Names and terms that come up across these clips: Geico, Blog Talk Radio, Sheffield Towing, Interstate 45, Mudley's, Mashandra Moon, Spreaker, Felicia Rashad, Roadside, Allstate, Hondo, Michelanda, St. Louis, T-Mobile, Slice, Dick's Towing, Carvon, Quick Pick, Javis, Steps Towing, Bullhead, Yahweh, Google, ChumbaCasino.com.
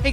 Hey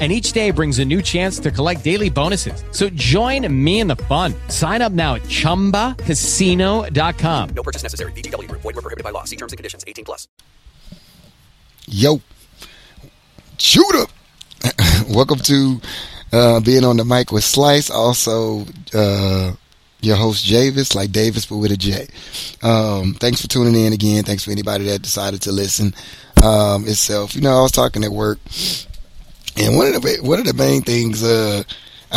And each day brings a new chance to collect daily bonuses. So join me in the fun. Sign up now at ChumbaCasino.com. No purchase necessary. VGW Group. Void where prohibited by law. See terms and conditions. 18 plus. Yo. Shooter. Welcome to being on the mic with Slice. Also, your host Javis, like Davis, but with a J. Thanks for tuning in again. Thanks for anybody that decided to listen itself. You know, I was talking at work. And one of the main things, I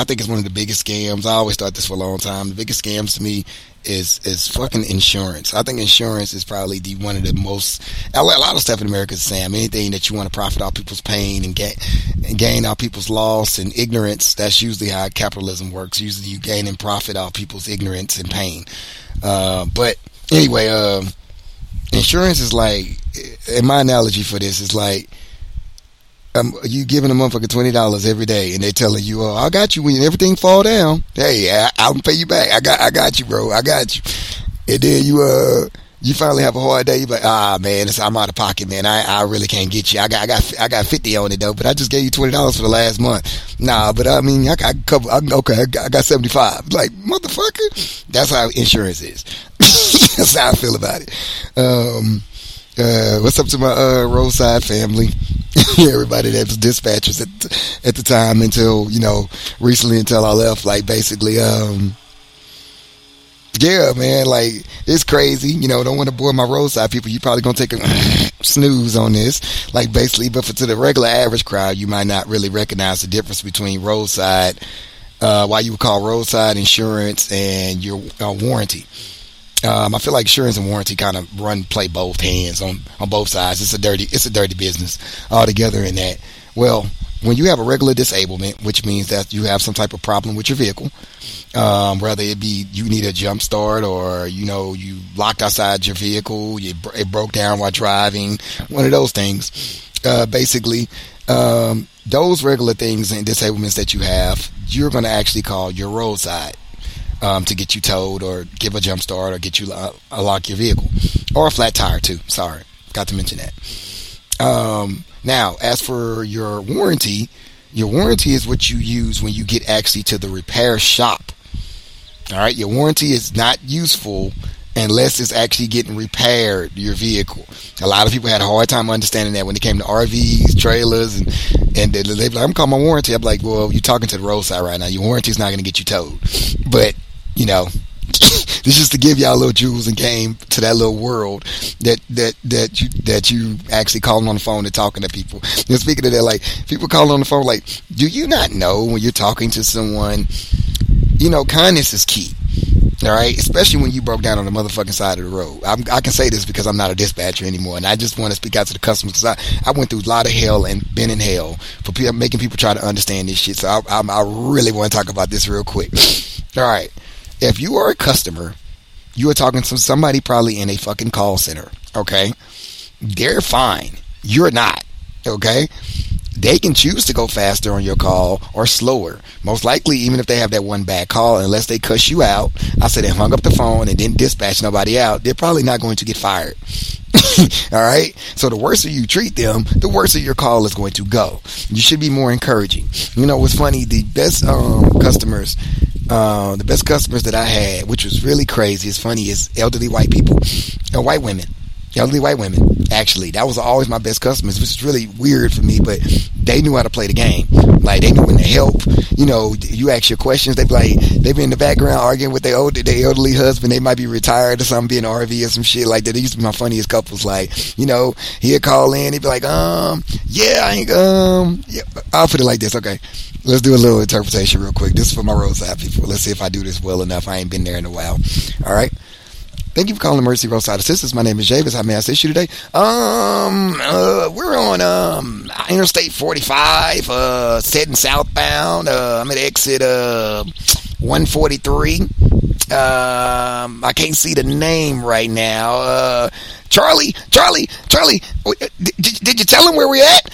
think is one of the biggest scams. I always thought this for a long time. The biggest scams to me is fucking insurance. I think insurance is probably the one of the most. A lot of stuff in America is a scam. Anything that you want to profit off people's pain and gain off people's loss and ignorance. That's usually how capitalism works. Usually, you gain and profit off people's ignorance and pain. But anyway, insurance is like. And my analogy for this is like. You giving a motherfucker $20 every day, and they telling you, "Oh, I got you when everything fall down. Hey, I'll pay you back. I got you, bro. I got you." And then you finally have a hard day. You like, "Ah, man, I'm out of pocket, man. I really can't get you. I got 50 on it though, but I just gave you $20 for the last month. Nah, but I mean, I got 75. Like, motherfucker, that's how insurance is. That's how I feel about it. What's up to my roadside family? Everybody that was dispatchers at the time until, you know, recently until I left. Like, basically, yeah, man, like, it's crazy. You know, don't want to bore my roadside people. You probably going to take a snooze on this. Like, basically, but to the regular average crowd, you might not really recognize the difference between roadside, why you would call roadside insurance and your warranty. I feel like insurance and warranty kind of play both hands on both sides. It's a dirty business altogether in that. Well, when you have a regular disablement, which means that you have some type of problem with your vehicle, whether it be you need a jump start or, you know, you locked outside your vehicle, it broke down while driving, one of those things, basically, those regular things and disablements that you have, you're going to actually call your roadside. To get you towed or give a jump start or get you lock your vehicle or a flat tire too. Sorry, got to mention that. Now, as for your warranty is what you use when you get actually to the repair shop. All right, your warranty is not useful unless it's actually getting repaired, your vehicle. A lot of people had a hard time understanding that when it came to RVs, trailers, and they'd be like, "I'm calling my warranty." I'm like, well, you're talking to the roadside right now. Your warranty's not going to get you towed. But, you know, this is just to give y'all a little jewels and game to that little world that you actually calling on the phone and talking to people. And speaking of that, like, people calling on the phone, like, do you not know when you're talking to someone, you know, kindness is key. All right, especially when you broke down on the motherfucking side of the road. I can say this because I'm not a dispatcher anymore, and I just want to speak out to the customers because I went through a lot of hell and been in hell for making people try to understand this shit. So I really want to talk about this real quick. All right, if you are a customer, you are talking to somebody probably in a fucking call center. Okay, they're fine. You're not. Okay. They can choose to go faster on your call or slower. Most likely, even if they have that one bad call, unless they cuss you out, I said they hung up the phone and didn't dispatch nobody out, they're probably not going to get fired. All right? So the worse you treat them, the worse your call is going to go. You should be more encouraging. You know, what's funny, the best customers that I had, which was really crazy, it's funny, is elderly white women. actually. That was always my best customers, which is really weird for me, but they knew how to play the game. Like, they knew when to help. You know, you ask your questions, they'd be like, they'd be in the background arguing with their elderly husband. They might be retired or something, be in an RV or some shit like that. They used to be my funniest couples. Like, you know, he'd call in, he'd be like, I'll put it like this, okay. Let's do a little interpretation real quick. This is for my roadside people. Let's see if I do this well enough. I ain't been there in a while. All right. Thank you for calling Mercy Roadside Assistance. My name is Javis. How may I assist you today? We're on Interstate 45, setting southbound. I'm at exit 143. I can't see the name right now. Charlie. Did you tell him where we at?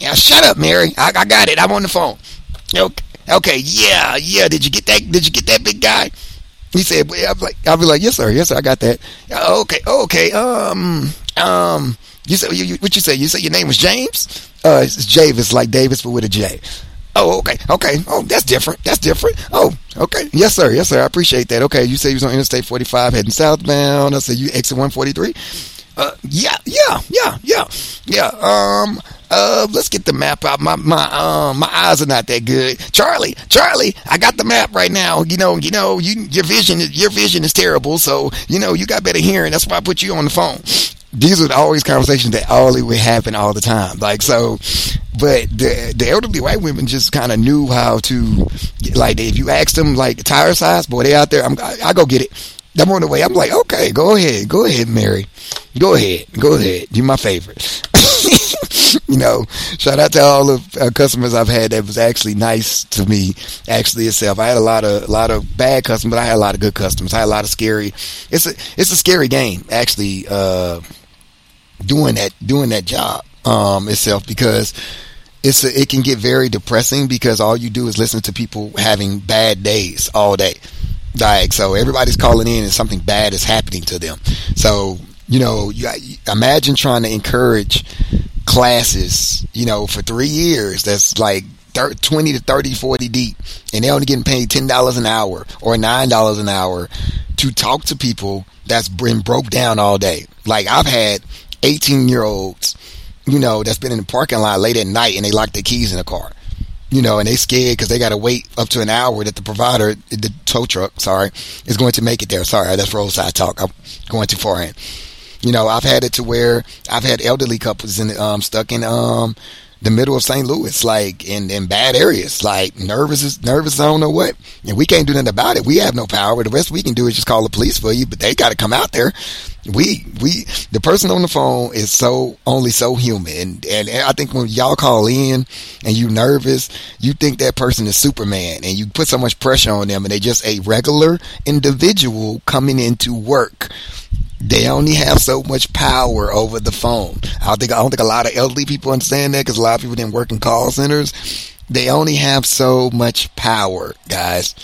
Yeah, shut up, Mary. I got it. I'm on the phone. Okay. Yeah. Did you get that big guy? He said, I'll be like, yes, sir, I got that. Okay, you said, what you say? You said your name was James? It's Javis, like Davis, but with a J. Oh, okay, oh, that's different, oh, okay, yes, sir, I appreciate that, okay, you said you was on Interstate 45, heading southbound, I said you exit 143, let's get the map out. My eyes are not that good. Charlie, I got the map right now. You know, your vision is terrible. So, you know, you got better hearing. That's why I put you on the phone. These are always conversations that always would happen all the time. Like, so, but the elderly white women just kind of knew how to, like, if you asked them, like, tire size, boy, they out there. I go get it. I'm on the way. I'm like, okay, go ahead, Mary. Go ahead. You're my favorite. You know, shout out to all the customers I've had that was actually nice to me, actually itself. I had a lot of bad customers, but I had a lot of good customers. I had a lot of scary. It's a scary game, actually, doing that job itself, because it can get very depressing, because all you do is listen to people having bad days all day. Like, so everybody's calling in and something bad is happening to them. So, you know, you imagine trying to encourage classes, you know, for 3 years, that's like 20 to 30, 40 deep, and they're only getting paid $10 an hour or $9 an hour to talk to people that's been broke down all day. Like, I've had 18-year-olds, you know, that's been in the parking lot late at night and they lock their keys in the car. You know, and they scared because they got to wait up to an hour that the tow truck, is going to make it there. Sorry, that's roadside talk. I'm going too far in. You know, I've had it to where I've had elderly couples in stuck in the middle of St. Louis, like in bad areas, like nervous, I don't know what. And we can't do nothing about it. We have no power. The best we can do is just call the police for you, but they got to come out there. The person on the phone is only so human. And I think when y'all call in and you nervous, you think that person is Superman, and you put so much pressure on them, and they just a regular individual coming into work. They only have so much power over the phone. I don't think a lot of elderly people understand that, because a lot of people didn't work in call centers. They only have so much power, guys.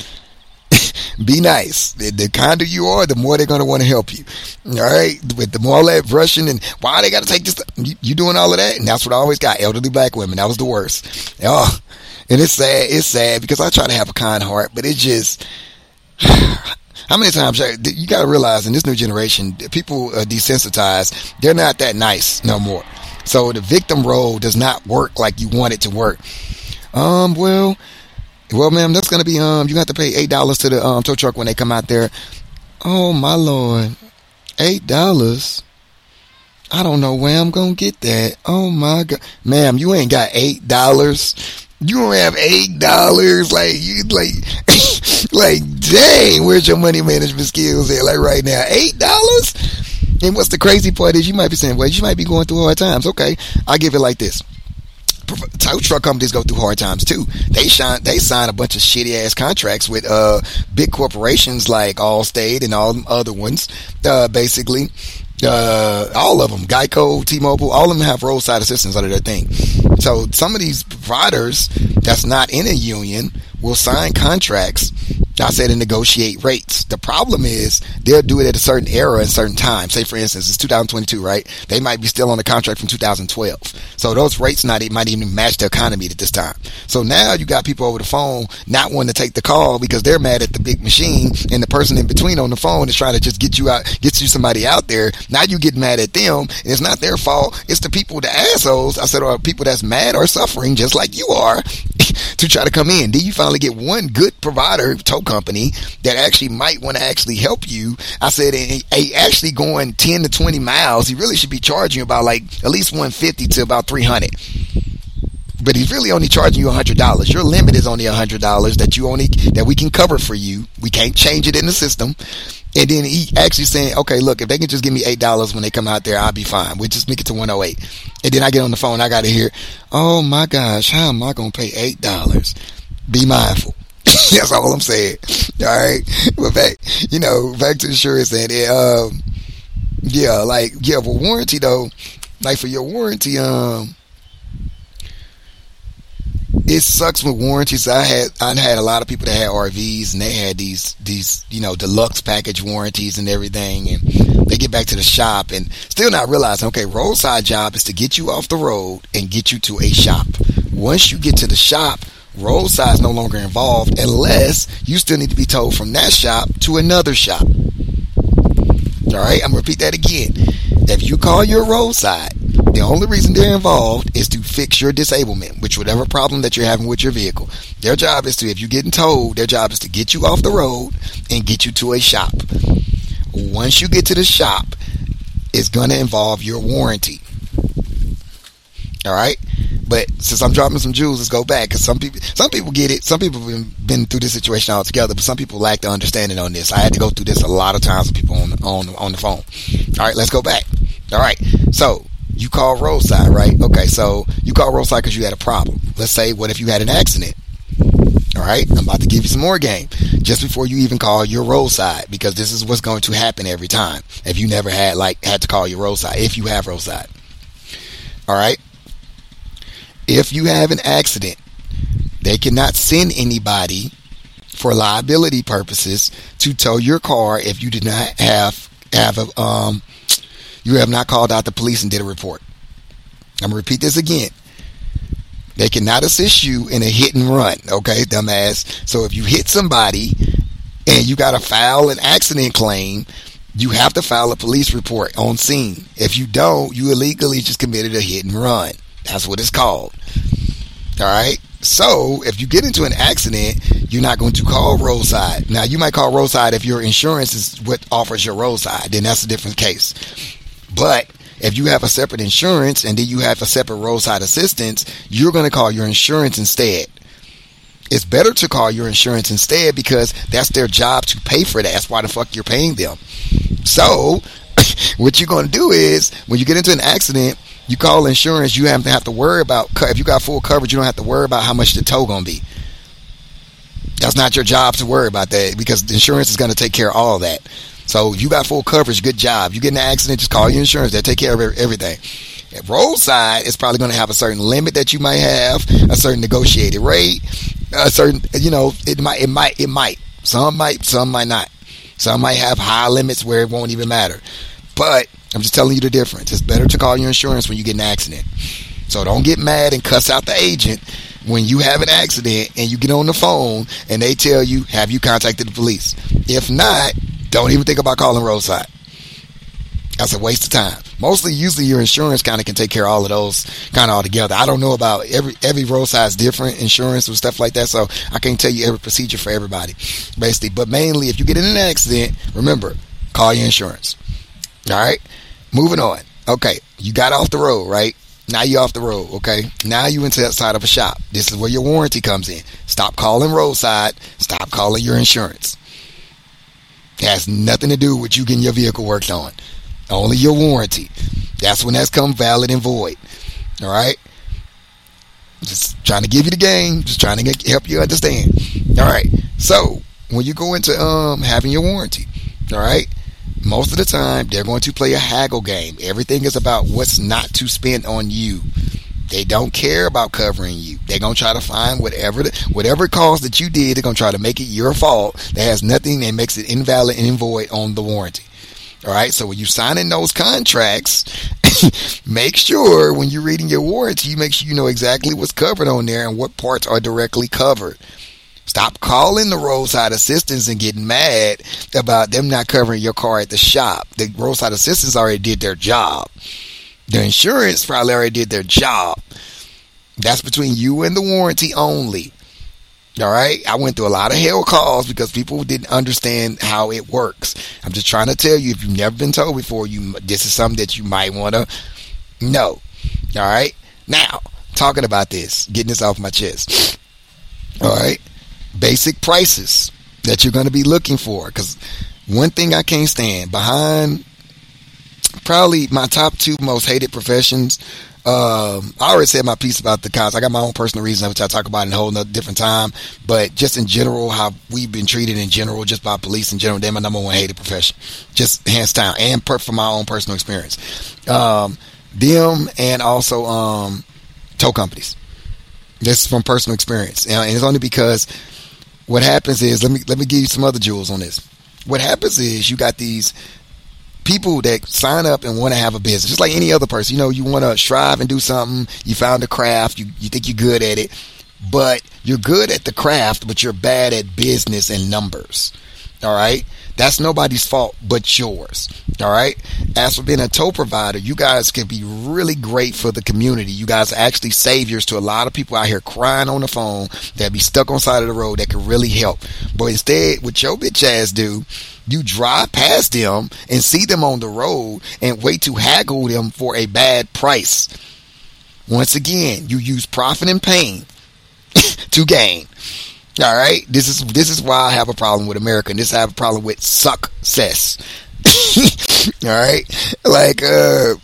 Be nice. The kinder you are, the more they're going to want to help you. All right? With the more all that brushing and why they got to take this, you doing all of that. And that's what I always got. Elderly black women. That was the worst. Oh, and it's sad. It's sad, because I try to have a kind heart, but it just... How many times you got to realize in this new generation, people are desensitized. They're not that nice no more. So the victim role does not work like you want it to work. Well, ma'am, that's going to be, you have to pay $8 to the tow truck when they come out there. Oh, my Lord. $8? I don't know where I'm going to get that. Oh, my God. Ma'am, you ain't got $8. You don't have $8. Like, dang, where's your money management skills at? Like, right now, $8? And what's the crazy part is, you might be saying, well, you might be going through hard times. Okay, I'll give it like this. Tow truck companies go through hard times too. They sign a bunch of shitty ass contracts with big corporations like Allstate and all them other ones. All of them, Geico, T-Mobile, all of them have roadside assistance under their thing. So some of these providers that's not in a union will sign contracts. I said to negotiate rates. The problem is they'll do it at a certain era and certain time. Say, for instance, it's 2022, right? They might be still on a contract from 2012. So those rates not it might even match the economy at this time. So now you got people over the phone not wanting to take the call because they're mad at the big machine, and the person in between on the phone is trying to just get you out, get you somebody out there. Now you get mad at them, and it's not their fault. It's the people, the assholes, I said, or people that's mad or suffering just like you are to try to come in. Then you finally get one good provider, tow company, that actually might want to actually help you. I said, and actually going 10 to 20 miles, he really should be charging you about like at least 150 to about 300. But he's really only charging you $100. Your limit is only $100 that we can cover for you. We can't change it in the system. And then he actually saying, okay, look, if they can just give me $8 when they come out there, I'll be fine. We'll just make it to 108. And then I get on the phone, I got to hear, oh my gosh, how am I going to pay $8? Be mindful. That's all I'm saying. All right. But back to insurance. And but warranty though, like for your warranty, it sucks with warranties. I had a lot of people that had RVs and they had these deluxe package warranties and everything, and they get back to the shop and still not realizing, okay, roadside job is to get you off the road and get you to a shop. Once you get to the shop, roadside is no longer involved unless you still need to be towed from that shop to another shop. All right, I'm gonna repeat that again. If you call your roadside, the only reason they're involved is to fix your disablement, which whatever problem that you're having with your vehicle. Their job is to, if you're getting towed, their job is to get you off the road and get you to a shop. Once you get to the shop, it's going to involve your warranty. All right. But since I'm dropping some jewels, let's go back, because some people get it. Some people have been through this situation altogether, but some people lack the understanding on this. I had to go through this a lot of times with people on the phone. All right, let's go back. All right, so you call roadside, right? Okay, so you call roadside because you had a problem. Let's say, what if you had an accident? All right, I'm about to give you some more game just before you even call your roadside, because this is what's going to happen every time if you never had to call your roadside, if you have roadside. All right. If you have an accident, they cannot send anybody for liability purposes to tow your car if you did not you have not called out the police and did a report. I'm gonna repeat this again. They cannot assist you in a hit and run, okay, dumbass. So if you hit somebody and you gotta file an accident claim, you have to file a police report on scene. If you don't, you illegally just committed a hit and run. That's what it's called. All right. So if you get into an accident, you're not going to call roadside. Now, you might call roadside if your insurance is what offers your roadside. Then that's a different case. But if you have a separate insurance and then you have a separate roadside assistance, you're going to call your insurance instead. It's better to call your insurance instead, because that's their job to pay for that. That's why the fuck you're paying them. So what you're going to do is, when you get into an accident, you call insurance. You have to worry about, if you got full coverage, you don't have to worry about how much the tow gonna be. That's not your job to worry about that, because the insurance is gonna take care of all of that. So you got full coverage, good job. You get in an accident, just call your insurance. They'll take care of everything. At roadside, it's probably gonna have a certain limit that you might have, a certain negotiated rate, a certain, it might. Some might not. Some might have high limits where it won't even matter. But I'm just telling you the difference. It's better to call your insurance when you get in an accident. So don't get mad and cuss out the agent when you have an accident and you get on the phone and they tell you, have you contacted the police? If not, don't even think about calling roadside. That's a waste of time. Usually your insurance kind of can take care of all of those kind of all together. I don't know about every roadside is different, insurance and stuff like that. So I can't tell you every procedure for everybody, basically. But mainly, if you get in an accident, remember, call your insurance. All right, moving on. Okay, you got off the road, right? Now you're off the road, okay? Now you're inside of a shop. This is where your warranty comes in. Stop calling roadside. Stop calling your insurance. It has nothing to do with you getting your vehicle worked on. Only your warranty. That's when that's come valid and void. All right? Just trying to give you the game. Just trying to help you understand. All right, so when you go into having your warranty, all right? Most of the time, they're going to play a haggle game. Everything is about what's not to spend on you. They don't care about covering you. They're going to try to find whatever cause that you did, they're going to try to make it your fault. That has nothing that makes it invalid and void on the warranty. All right, so when you sign in those contracts, make sure when you're reading your warranty, you make sure you know exactly what's covered on there and what parts are directly covered. Stop calling the roadside assistance and getting mad about them not covering your car at the shop. The roadside assistance already did their job. The insurance probably already did their job. That's between you and the warranty only. All right. I went through a lot of hell calls because people didn't understand how it works. I'm just trying to tell you, if you've never been told before, this is something that you might want to know. All right. Now, talking about this, getting this off my chest. All right. Basic prices that you're going to be looking for. Because one thing I can't stand, behind probably my top two most hated professions, I already said my piece about the cops. I got my own personal reason, which I talk about in a whole nother different time. But just in general, how we've been treated in general, just by police in general, they're my number one hated profession, just hands down, and from my own personal experience. Them and also tow companies. This is from personal experience, and it's only because what happens is, let me give you some other jewels on this. What happens is you got these people that sign up and want to have a business, just like any other person. You know, you want to strive and do something. You found a craft. You think you're good at it, but you're good at the craft, but you're bad at business and numbers. All right. That's nobody's fault but yours. All right. As for being a tow provider, you guys can be really great for the community. You guys are actually saviors to a lot of people out here crying on the phone that be stuck on the side of the road that could really help. But instead, what your bitch ass do, you drive past them and see them on the road and wait to haggle them for a bad price. Once again, you use profit and pain to gain. All right. This is why I have a problem with America, and this I have a problem with success. All right. Like, I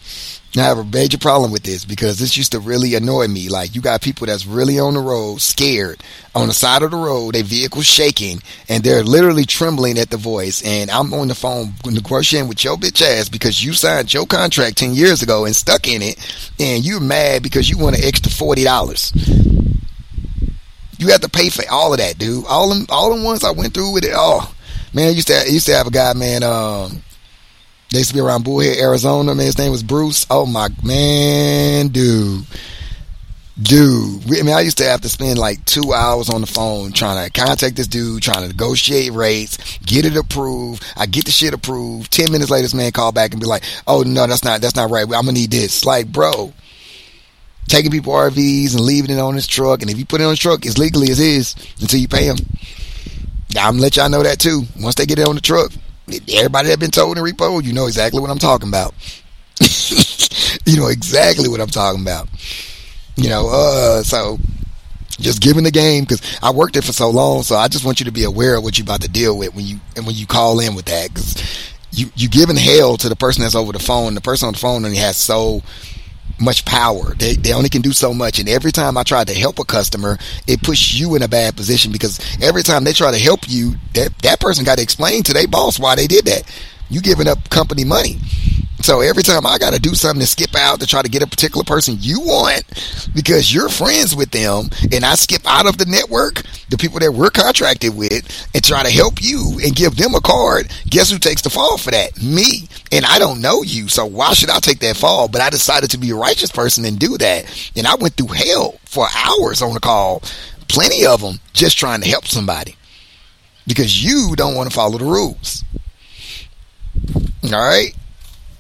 have a major problem with this because this used to really annoy me. Like, you got people that's really on the road, scared on the side of the road, their vehicle's shaking and they're literally trembling at the voice. And I'm on the phone negotiating with your bitch ass because you signed your contract 10 years ago and stuck in it, and you're mad because you want an extra $40. You have to pay for all of that, dude. All the ones I went through with it all. Man, I used to have a guy, man. They used to be around Bullhead, Arizona. Man, his name was Bruce. Oh my man, dude. I mean, I used to have to spend like 2 hours on the phone trying to contact this dude, trying to negotiate rates, get it approved. I get the shit approved. 10 minutes later, this man called back and be like, "Oh no, that's not right. I'm gonna need this." Like, bro. Taking people RVs and leaving it on his truck, and if you put it on his truck, it's legally as his until you pay him. I'm gonna let y'all know that too. Once they get it on the truck, everybody that been towed and repoed, you know exactly what I'm talking about. You know exactly what I'm talking about. You know, so just giving the game, because I worked it for so long, so I just want you to be aware of what you're about to deal with when you call in with that, because you giving hell to the person that's over the phone. The person on the phone only has so much power. They only can do so much, and every time I tried to help a customer, it pushed you in a bad position, because every time they try to help you, that person got to explain to their boss why they did that. You giving up company money. So every time I got to do something to skip out to try to get a particular person you want because you're friends with them, and I skip out of the network, the people that we're contracted with, and try to help you and give them a card, guess who takes the fall for that? Me. And I don't know you, so why should I take that fall? But I decided to be a righteous person and do that. And I went through hell for hours on the call, plenty of them, just trying to help somebody because you don't want to follow the rules. All right.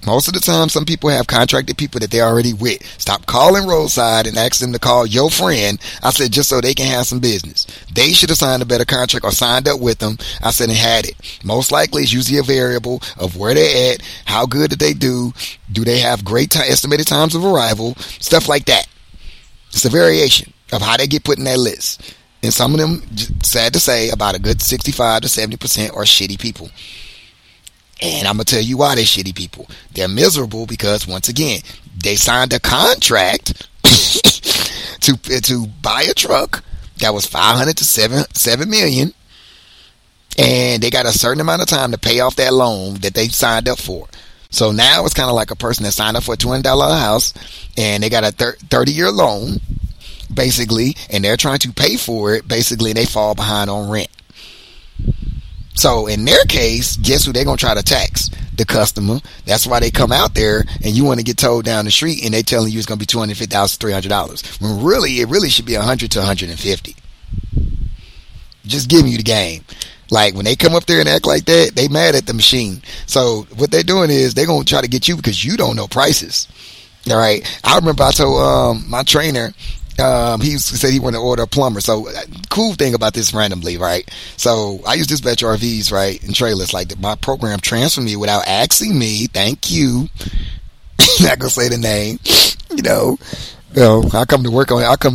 Most of the time, some people have contracted people that they're already with. Stop calling roadside and ask them to call your friend. I said, just so they can have some business. They should have signed a better contract or signed up with them. I said, and had it. Most likely, it's usually a variable of where they're at, how good did they do, they have great estimated times of arrival, stuff like that. It's a variation of how they get put in that list. And some of them, sad to say, about a good 65 to 70% are shitty people. And I'm going to tell you why they're shitty people. They're miserable because, once again, they signed a contract to buy a truck that was $500 to $7 million. And they got a certain amount of time to pay off that loan that they signed up for. So now it's kind of like a person that signed up for a $200 house and they got a 30-year loan, basically, and they're trying to pay for it, basically, and they fall behind on rent. So in their case, guess who they're going to try to tax? The customer. That's why they come out there and you want to get towed down the street and they telling you it's going to be $250, $300. When really, it really should be $100 to $150. Just giving you the game. Like when they come up there and act like that, they mad at the machine. So what they're doing is they're going to try to get you because you don't know prices. All right. I remember I told my trainer, he said he wanted to order a plumber. So cool thing about this randomly, right? So I used to dispatch RVs, right, and trailers. Like my program transferred me without asking me. Thank you. Not gonna say the name, you know. I come in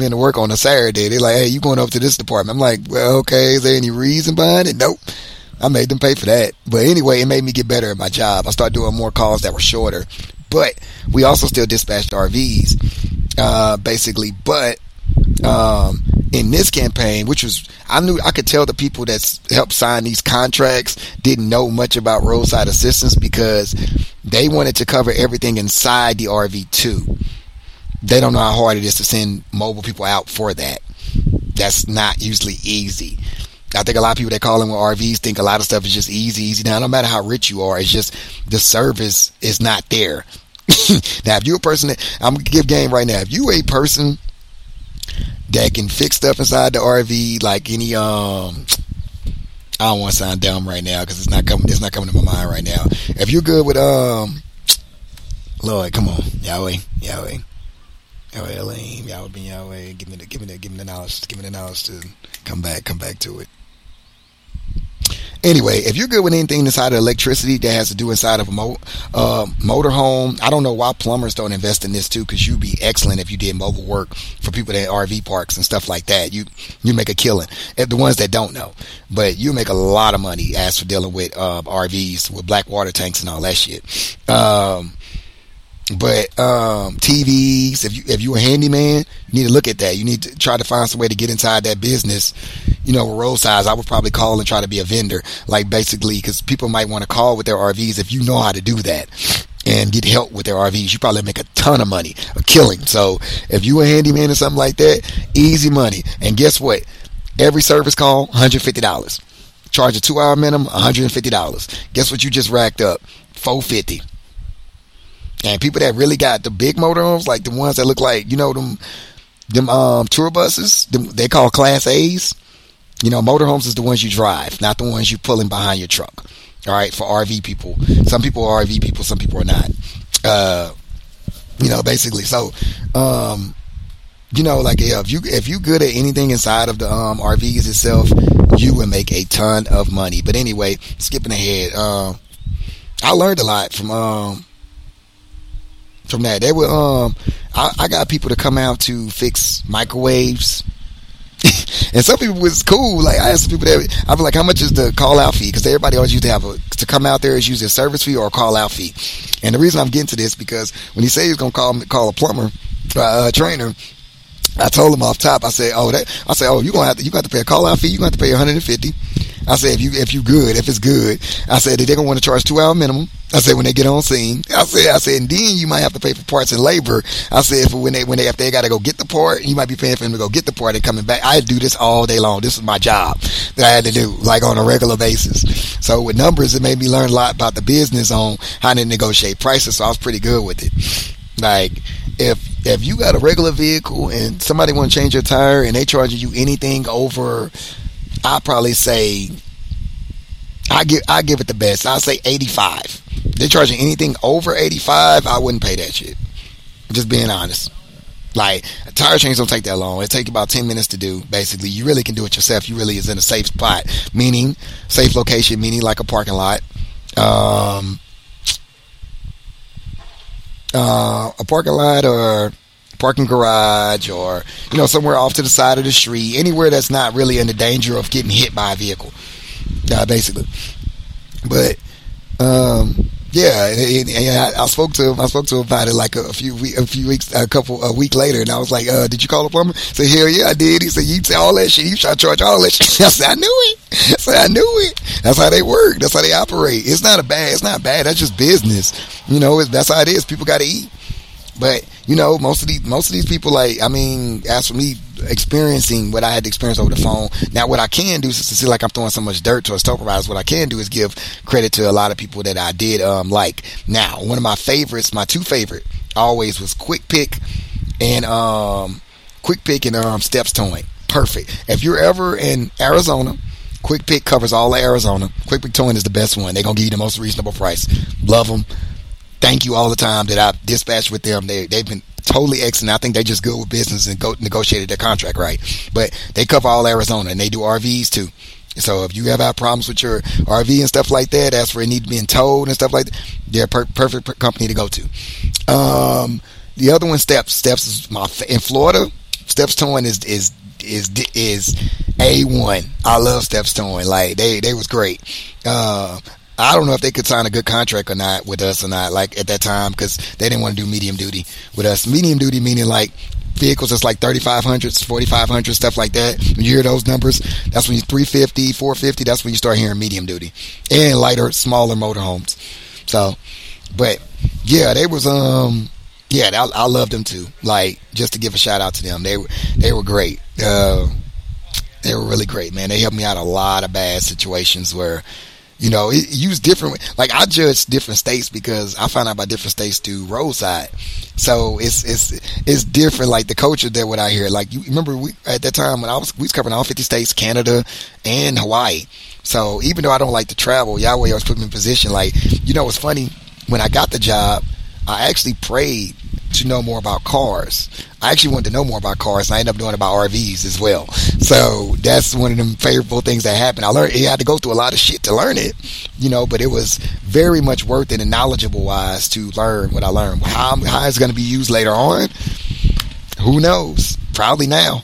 to work on a Saturday. They're like, "Hey, you going over to this department?" I'm like, "Well, okay. Is there any reason behind it?" Nope. I made them pay for that. But anyway, it made me get better at my job. I started doing more calls that were shorter. But we also still dispatched RVs, basically. But in this campaign, which was, I could tell the people that helped sign these contracts didn't know much about roadside assistance because they wanted to cover everything inside the RV too. They don't know how hard it is to send mobile people out for that. That's not usually easy. I think a lot of people that call in with RVs think a lot of stuff is just easy. Now, no matter how rich you are, it's just the service is not there. Now, if you're a person that, I'm going to give game right now. If you a person that can fix stuff inside the RV, like any, I don't want to sound dumb right now because it's not coming to my mind right now. If you're good with, Lord, come on, Yahweh. Yahweh, give me the knowledge. Give me the knowledge to come back to it. Anyway, if you're good with anything inside of electricity that has to do inside of a motorhome, I don't know why plumbers don't invest in this too, because you'd be excellent if you did mobile work for people that have RV parks and stuff like that. You make a killing. If the ones that don't know, but you make a lot of money as for dealing with RVs with black water tanks and all that shit. But TVs, if you're a handyman, you need to look at that. You need to try to find some way to get inside that business. You know, with roadsides, I would probably call and try to be a vendor, like basically, because people might want to call with their RVs if you know how to do that and get help with their RVs. You probably make a ton of money, a killing. So if you a handyman or something like that, easy money. And guess what? Every service call, $150. Charge a 2-hour minimum, $150. Guess what you just racked up? $450. And people that really got the big motorhomes, like the ones that look like, you know, them tour buses, they call Class A's. You know, motorhomes is the ones you drive, not the ones you pulling behind your truck. All right, for RV people. Some people are RV people, some people are not. You know, basically. So, you know, like if you good at anything inside of the RVs itself, you would make a ton of money. But anyway, skipping ahead, I learned a lot from that. They were I got people to come out to fix microwaves. And some people was cool. Like I asked people that I was like, how much is the call out fee? Because everybody always used to have to come out there is usually a service fee or a call out fee. And the reason I'm getting to this because when he said he was gonna call a plumber trainer, I told him off top, I said, you gonna have to pay a call out fee, you're gonna have to pay $150. I said, if it's good, I said that they're gonna want to charge 2-hour minimum. I said when they get on scene. I said, and then you might have to pay for parts and labor. I said for when they after they gotta go get the part, you might be paying for them to go get the part and coming back. I do this all day long. This is my job that I had to do, like on a regular basis. So with numbers, it made me learn a lot about the business on how to negotiate prices. So I was pretty good with it. Like if you got a regular vehicle and somebody want to change your tire and they charging you anything over, I probably say I give it the best. I'll say 85. They're charging anything over 85. I wouldn't pay that shit. Just being honest. Like tire change don't take that long. It take about 10 minutes to do. Basically, you really can do it yourself. You really is in a safe spot, meaning safe location, meaning like a parking lot. A parking lot or parking garage or, you know, somewhere off to the side of the street, anywhere that's not really in the danger of getting hit by a vehicle, basically. But Yeah, and I spoke to him. I spoke to him about it like a week later, and I was like, "Did you call a plumber?" He said, "Hell yeah, I did." He said, "You tell all that shit. You try to charge all that shit." I said, "I knew it." I said, "I knew it." That's how they work. That's how they operate. It's not bad. That's just business. You know, that's how it is. People got to eat. But you know, most of these people, like, I mean, as for me, experiencing what I had to experience over the phone. Now, what I can do, since I feel like I'm throwing so much dirt towards Toperize, what I can do is give credit to a lot of people that I did like. Now, one of my favorites, my two favorite, always was Quick Pick and Steps Towing. Perfect. If you're ever in Arizona, Quick Pick covers all of Arizona. Quick Pick Towing is the best one. They're gonna give you the most reasonable price. Love them. Thank you all the time that I've dispatched with them. They've been totally excellent. I think they're just good with business and negotiated their contract right. But they cover all Arizona, and they do RVs too. So if you ever have problems with your RV and stuff like that, as for it need being towed and stuff like that, they're a perfect company to go to. The other one, Steps. Steps is in Florida. Steps Towing is A1. I love Steps Towing. Like they was great. I don't know if they could sign a good contract or not with us or not, like at that time, because they didn't want to do medium duty with us. Medium duty meaning like vehicles that's like 3,500s, 4,500, stuff like that. When you hear those numbers, that's when you 350, 450. That's when you start hearing medium duty and lighter, smaller motorhomes. So, but yeah, they was I love them too. Like, just to give a shout out to them, they were great. They were really great, man. They helped me out a lot of bad situations where. You know, it used different. Like, I judge different states because I found out about different states through Roadside, so it's different. Like the culture there, what I hear. Like, you remember at that time when we was covering all 50 states, Canada, and Hawaii. So even though I don't like to travel, Yahweh always put me in position. Like, you know, it's funny, when I got the job, I actually prayed to know more about cars. I actually wanted to know more about cars, and I ended up doing about RVs as well. So that's one of them favorable things that happened. I learned, I had to go through a lot of shit to learn it, you know, but it was very much worth it and knowledgeable wise to learn what I learned. How it's going to be used later on, who knows? Probably now.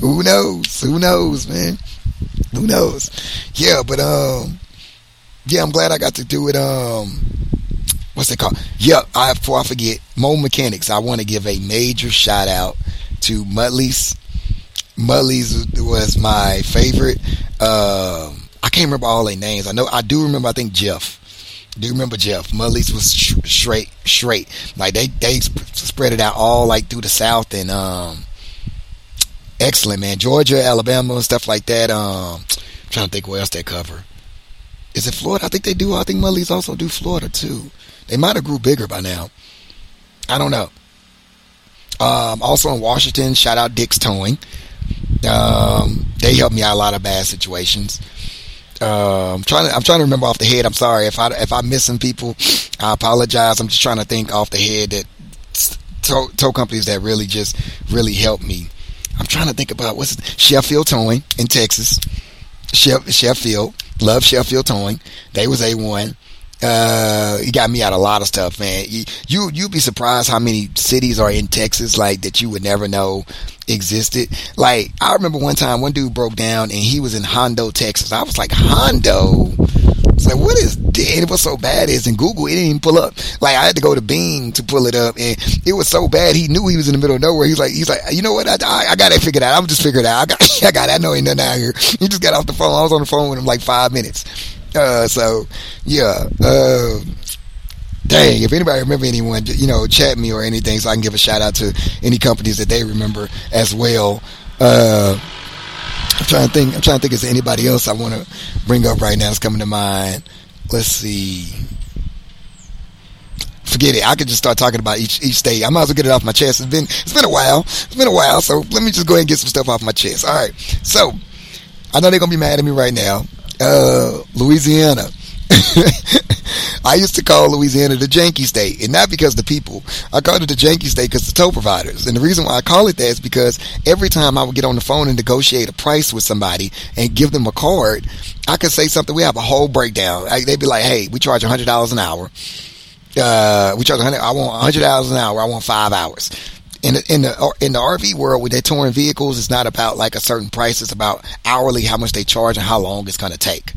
Who knows, man? Who knows? Yeah, but I'm glad I got to do it. What's it called? Yeah, before I forget, Mo Mechanics. I want to give a major shout out to Mudley's. Mudley's was my favorite. I can't remember all their names. I think Jeff. Do you remember Jeff? Mudley's was straight. Like they spread it out all like through the South and excellent, man. Georgia, Alabama, and stuff like that. I'm trying to think what else they cover. Is it Florida? I think they do. I think Mudley's also do Florida too. They might have grew bigger by now. I don't know. Also in Washington, shout out Dick's Towing. They helped me out a lot of bad situations. I'm trying to remember off the head. I'm sorry if I miss some people. I apologize. I'm just trying to think off the head that tow companies that really helped me. I'm trying to think about Sheffield Towing in Texas. Sheffield. Love Sheffield Towing. They was A1. He got me out a lot of stuff, man. You'd be surprised how many cities are in Texas, like, that you would never know existed. Like, I remember one time, one dude broke down, and he was in Hondo, Texas. I was like, Hondo? It's like, what is this? And it was so bad, it's in Google, it didn't even pull up. Like, I had to go to Bing to pull it up, and it was so bad, he knew he was in the middle of nowhere. He's like, you know what? I got it figured out. I'm just figured out. I know ain't nothing out here. He just got off the phone. I was on the phone with him like 5 minutes. So yeah. Dang, if anybody remember anyone, you know, chat me or anything so I can give a shout out to any companies that they remember as well. I'm trying to think is anybody else I want to bring up right now is coming to mind. Let's see. Forget it. I could just start talking about each state. I might as well get it off my chest. It's been a while. So let me just go ahead and get some stuff off my chest. All right. So I know they're gonna be mad at me right now. Louisiana. I used to call Louisiana the janky state, and not because the people. I called it the janky state because the tow providers. And the reason why I call it that is because every time I would get on the phone and negotiate a price with somebody and give them a card, I could say something. We have a whole breakdown. They'd be like, "Hey, we charge $100 an hour. I want $100 an hour. I want 5 hours." in the RV world, with their touring vehicles, it's not about like a certain price. It's about hourly, how much they charge and how long it's going to take.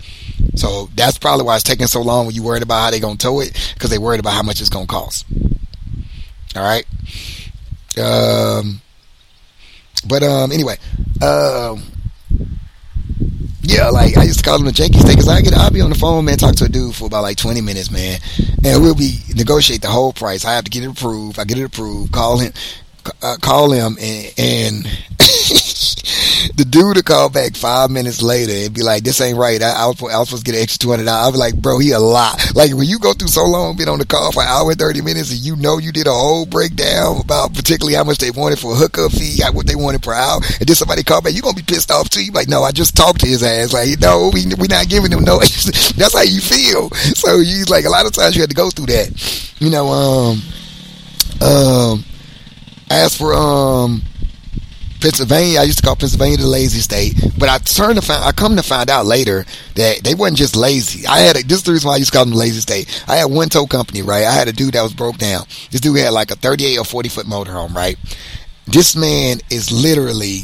So that's probably why it's taking so long when you worried about how they're going to tow it, because they're worried about how much it's going to cost. All right. Yeah, like I used to call them the Yankees thing, because I'll be on the phone, man, talk to a dude for about like 20 minutes, man, and we'll be negotiate the whole price. I have to get it approved. I get it approved. Call him, and the dude will call back 5 minutes later and be like, "This ain't right. I was supposed to get an extra $200." I'll be like, "Bro, he a lot." Like when you go through so long, been on the call for an hour and 30 minutes, and you know you did a whole breakdown about particularly how much they wanted for a hookup fee, what they wanted per hour, and then somebody call back, you gonna be pissed off too. You like, "No, I just talked to his ass." Like, no, we not giving him no. That's how you feel. So you like a lot of times you had to go through that. You know, as for Pennsylvania, I used to call Pennsylvania the lazy state, but I come to find out later that they wasn't just lazy. This is the reason why I used to call them the lazy state. I had one tow company, right? I had a dude that was broke down. This dude had like a 38 or 40 foot motorhome, right? This man is literally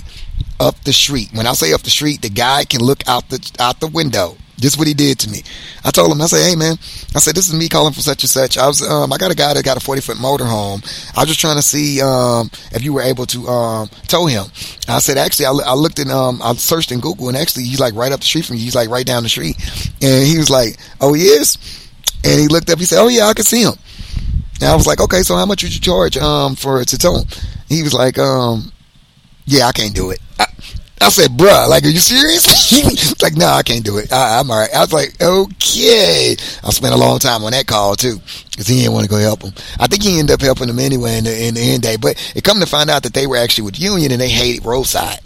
up the street. When I say up the street, the guy can look out the window. This is what he did to me. I told him, I said, "Hey, man," I said, "this is me calling from such and such. I got a guy that got a 40 foot motorhome. I was just trying to see if you were able to tow him." I said, "Actually, I searched in Google, and actually, he's like right up the street from you. He's like right down the street." And he was like, "Oh, he is?" And he looked up. He said, "Oh yeah, I can see him." And I was like, "Okay, so how much would you charge for to tow him?" He was like, "Yeah, I can't do it." I said, "Bruh, like, are you serious?" He's like, "Nah, I can't do it. I'm alright." I was like, "Okay." I spent a long time on that call too, because he didn't want to go help him. I think he ended up helping him anyway in the end day. But it come to find out that they were actually with Union, and they hated Roadside.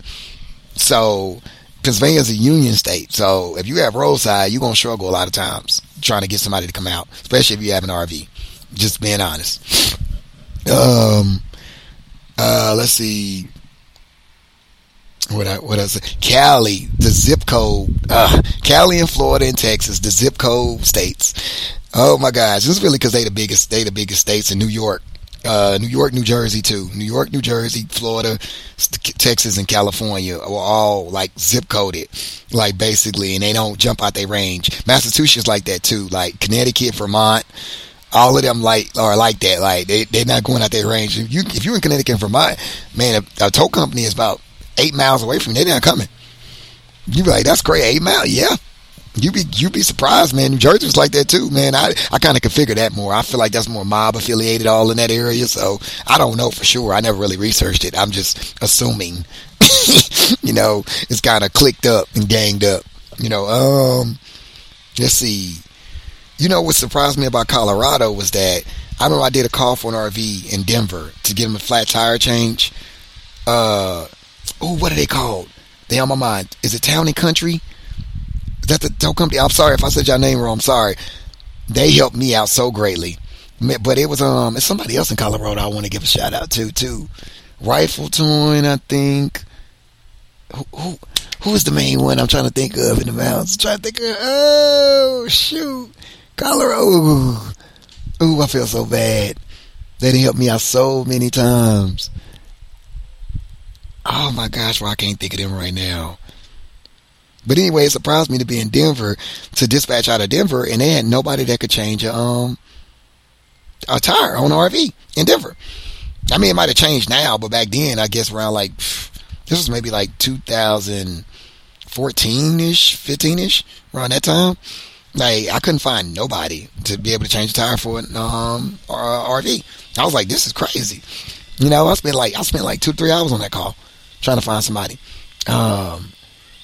So Pennsylvania's a Union state. So if you have Roadside, you're gonna struggle a lot of times trying to get somebody to come out, especially if you have an RV. Just being honest. Let's see. What I said, Cali, the zip code, Cali in Florida and Texas, the zip code states. Oh my gosh, this is really because they the biggest states in New York, New Jersey too. New York, New Jersey, Florida, Texas, and California are all like zip coded, like basically, and they don't jump out their range. Massachusetts like that too, like Connecticut, Vermont. All of them are like that. Like they're not going out their range. If you're in Connecticut and Vermont, man, a tow company is about 8 miles away from you. They're not coming. You be like, "That's crazy, 8 miles?" Yeah. You be surprised, man. New Jersey's like that too, man. I kind of can figure that more. I feel like that's more mob affiliated, all in that area. So I don't know for sure. I never really researched it. I'm just assuming. You know, it's kind of clicked up and ganged up. You know, let's see. You know what surprised me about Colorado was that I remember I did a call for an RV in Denver to get him a flat tire change. What are they called? They on my mind. Is it Town and Country? Is that the tow company? I'm sorry if I said your name wrong. I'm sorry. They helped me out so greatly. But it was it's somebody else in Colorado I want to give a shout out to too. Rifle Towing, I think. Who is the main one I'm trying to think of in the mountains? Oh shoot, Colorado. Ooh, I feel so bad. They done helped me out so many times. Oh my gosh, well, I can't think of them right now. But anyway, it surprised me to be in Denver, to dispatch out of Denver, and they had nobody that could change a tire on an RV in Denver. I mean, it might have changed now, but back then, I guess around like, this was maybe like 2014-ish, 15-ish, around that time. Like, I couldn't find nobody to be able to change a tire for an RV. I was like, this is crazy. You know, I spent like 2-3 hours on that call, trying to find somebody.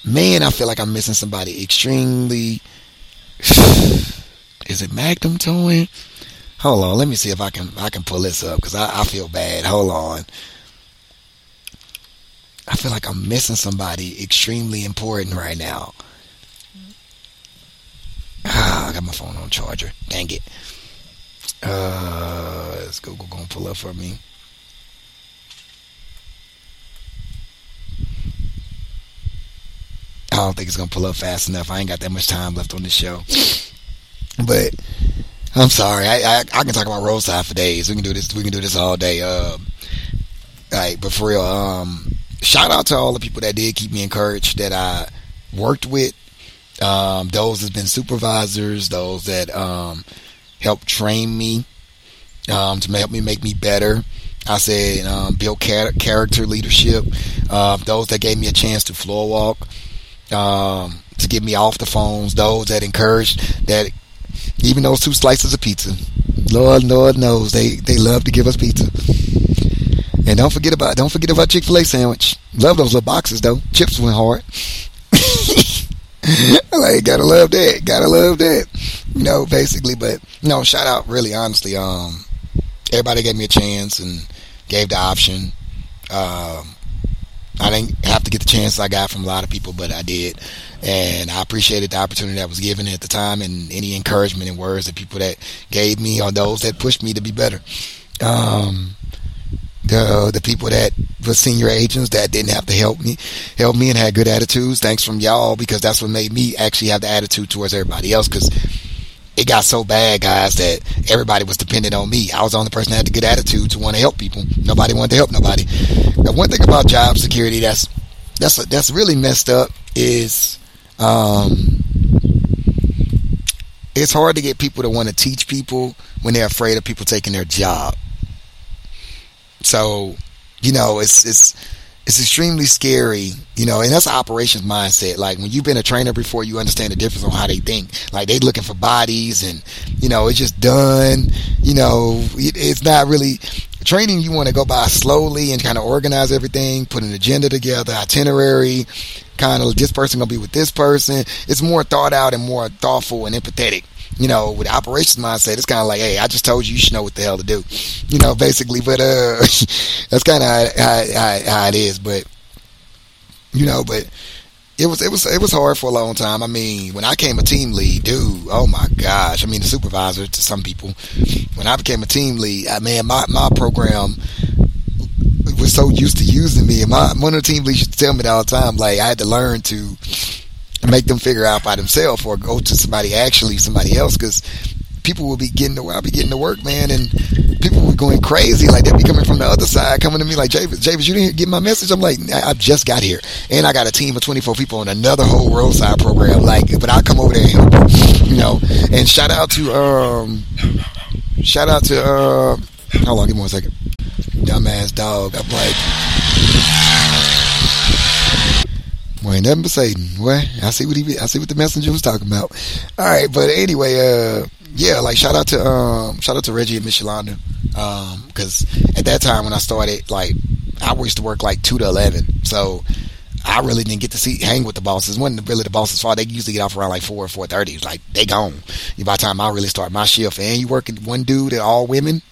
Man, I feel like I'm missing somebody extremely. Is it Magnum Towing? Hold on, let me see if I can pull this up, because I feel bad. Hold on. I feel like I'm missing somebody extremely important right now. I got my phone on charger. Dang it. Is Google gonna pull up for me? I don't think it's going to pull up fast enough. I ain't got that much time left on this show. But I'm sorry. I can talk about Roadside for days. We can do this all day. Like, but for real, shout out to all the people that did keep me encouraged, that I worked with, those that's been supervisors, those that helped train me, to help me make me better. I said, build character, leadership, those that gave me a chance to floor walk, to get me off the phones, those that encouraged, that even those 2 slices of pizza, Lord knows they love to give us pizza. And don't forget about Chick-fil-A sandwich. Love those little boxes though. Chips went hard. Like, gotta love that, you know, basically. But no, shout out, really, honestly, everybody gave me a chance and gave the option. I didn't have to get the chance I got from a lot of people, but I did, and I appreciated the opportunity that was given at the time, and any encouragement and words that people that gave me, or those that pushed me to be better. The people that were senior agents that didn't have to help me and had good attitudes. Thanks from y'all, because that's what made me actually have the attitude towards everybody else, because it got so bad, guys, that everybody was dependent on me. I was the only person that had the good attitude to want to help people. Nobody wanted to help nobody. Now, one thing about job security that's really messed up is it's hard to get people to want to teach people when they're afraid of people taking their job. So, you know, it's extremely scary, you know, and that's an operations mindset. Like, when you've been a trainer before, you understand the difference on how they think. Like, they looking for bodies, and, you know, it's just done. You know, it's not really training. You want to go by slowly and kind of organize everything, put an agenda together, itinerary, kind of this person going to be with this person. It's more thought out and more thoughtful and empathetic. You know, with operations mindset, it's kind of like, hey, I just told you, you should know what the hell to do, you know, basically. But that's kind of how it is. But, you know, but it was hard for a long time. I mean, when I came a team lead, dude, oh my gosh. I mean, the supervisor to some people. When I became a team lead, I mean, my program was so used to using me, and one of the team leads used to tell me that all the time. Like, I had to learn to make them figure out by themselves, or go to somebody else, because people will be getting to work, man, and people were going crazy. Like, they'd be coming from the other side, coming to me like, Javis, you didn't get my message. I'm like, I just got here, and I got a team of 24 people in another whole roadside program. Like, but I'll come over there and help you, you know. And shout out to hold on, give me one second, dumbass dog. I'm like, well, ain't nothing but Satan. Well, I see what the messenger was talking about. All right, but anyway, yeah, like, shout out to Reggie and Michelanda, because at that time when I started, like, I used to work like 2 to 11, so I really didn't get to hang with the bosses. It wasn't really the bosses' fault. They usually get off around like 4 or 4:30. Like, they gone. And by the time I really start my shift, and you working one dude and all women.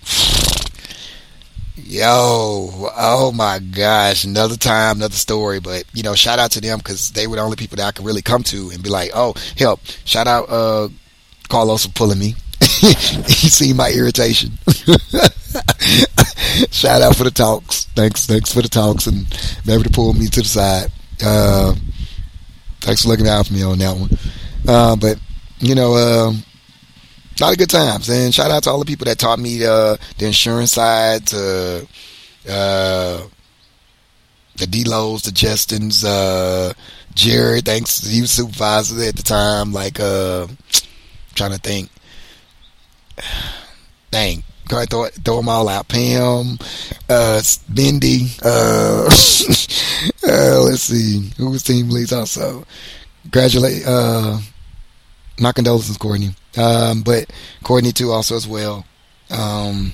Yo, oh my gosh, another time, another story. But, you know, shout out to them, because they were the only people that I could really come to and be like, oh, help. Shout out Carlos for pulling me. He seen my irritation. Shout out for the talks. Thanks for the talks, and never to pull me to the side. Thanks for looking out for me on that one. But, you know, a lot of good times, and shout out to all the people that taught me the insurance side, to the D-Lows, the Justins, Jared. Thanks to you, supervisor at the time. Like, trying to think. Dang, go ahead, throw them all out. Pam, Bendy. Let's see, who was team leads also. Congratulations. My condolences, Courtney. But Courtney too, also as well. I'm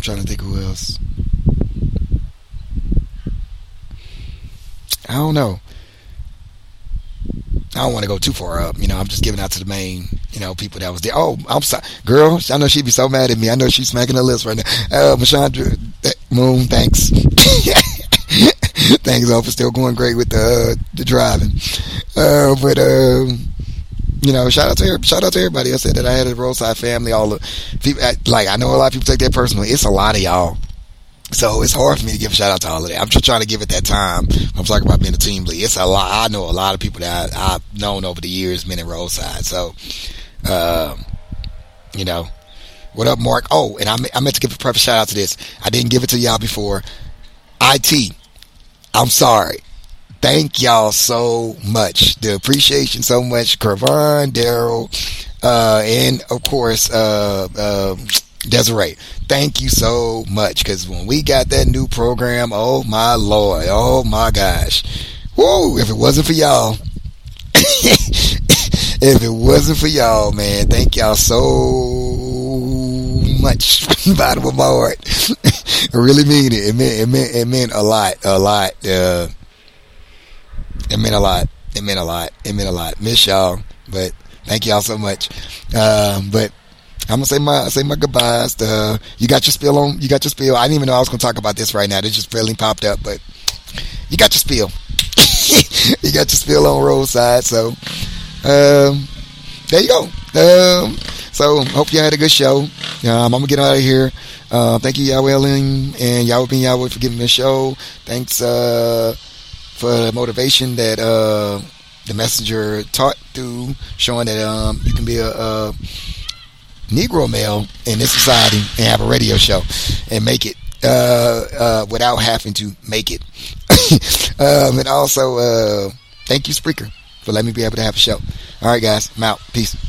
trying to think who else. I don't know. I don't want to go too far up. You know, I'm just giving out to the main, you know, people that was there. Oh, I'm sorry, girl. I know she'd be so mad at me. I know she's smacking her lips right now. Mashandra Moon, thanks. Thanks, all, for still going great with the driving. But you know, shout out to everybody. I said that I had a roadside family. All the people, like, I know a lot of people take that personally. It's a lot of y'all, so it's hard for me to give a shout out to all of that. I'm just trying to give it that time. I'm talking about being a team lead. It's a lot. I know a lot of people that I've known over the years, men in roadside. So, you know, What up, Mark? Oh, and I meant to give a proper shout out to this. I didn't give it to y'all before. IT, I'm sorry. Thank y'all so much. The appreciation so much. Carvon, Daryl, and of course, Desiree. Thank you so much. Because when we got that new program, oh my Lord, oh my gosh. Woo, if it wasn't for y'all. If it wasn't for y'all, man, thank y'all so much from the bottom of my heart. I really mean it. It meant a lot. It meant a lot. Miss y'all, but thank y'all so much. But I'm gonna say my goodbyes. You got your spill. I didn't even know I was gonna talk about this right now. This just barely popped up, but you got your spill. You got your spill on Roadside. So there you go. So hope y'all had a good show. I'm gonna get out of here. Thank you, Yahweh and Yahweh being Yahweh, for giving me a show. Thanks for the motivation that the messenger taught through, showing that you can be a Negro male in this society and have a radio show and make it without having to make it. And also, thank you, Spreaker, for letting me be able to have a show. All right, guys, I'm out. Peace.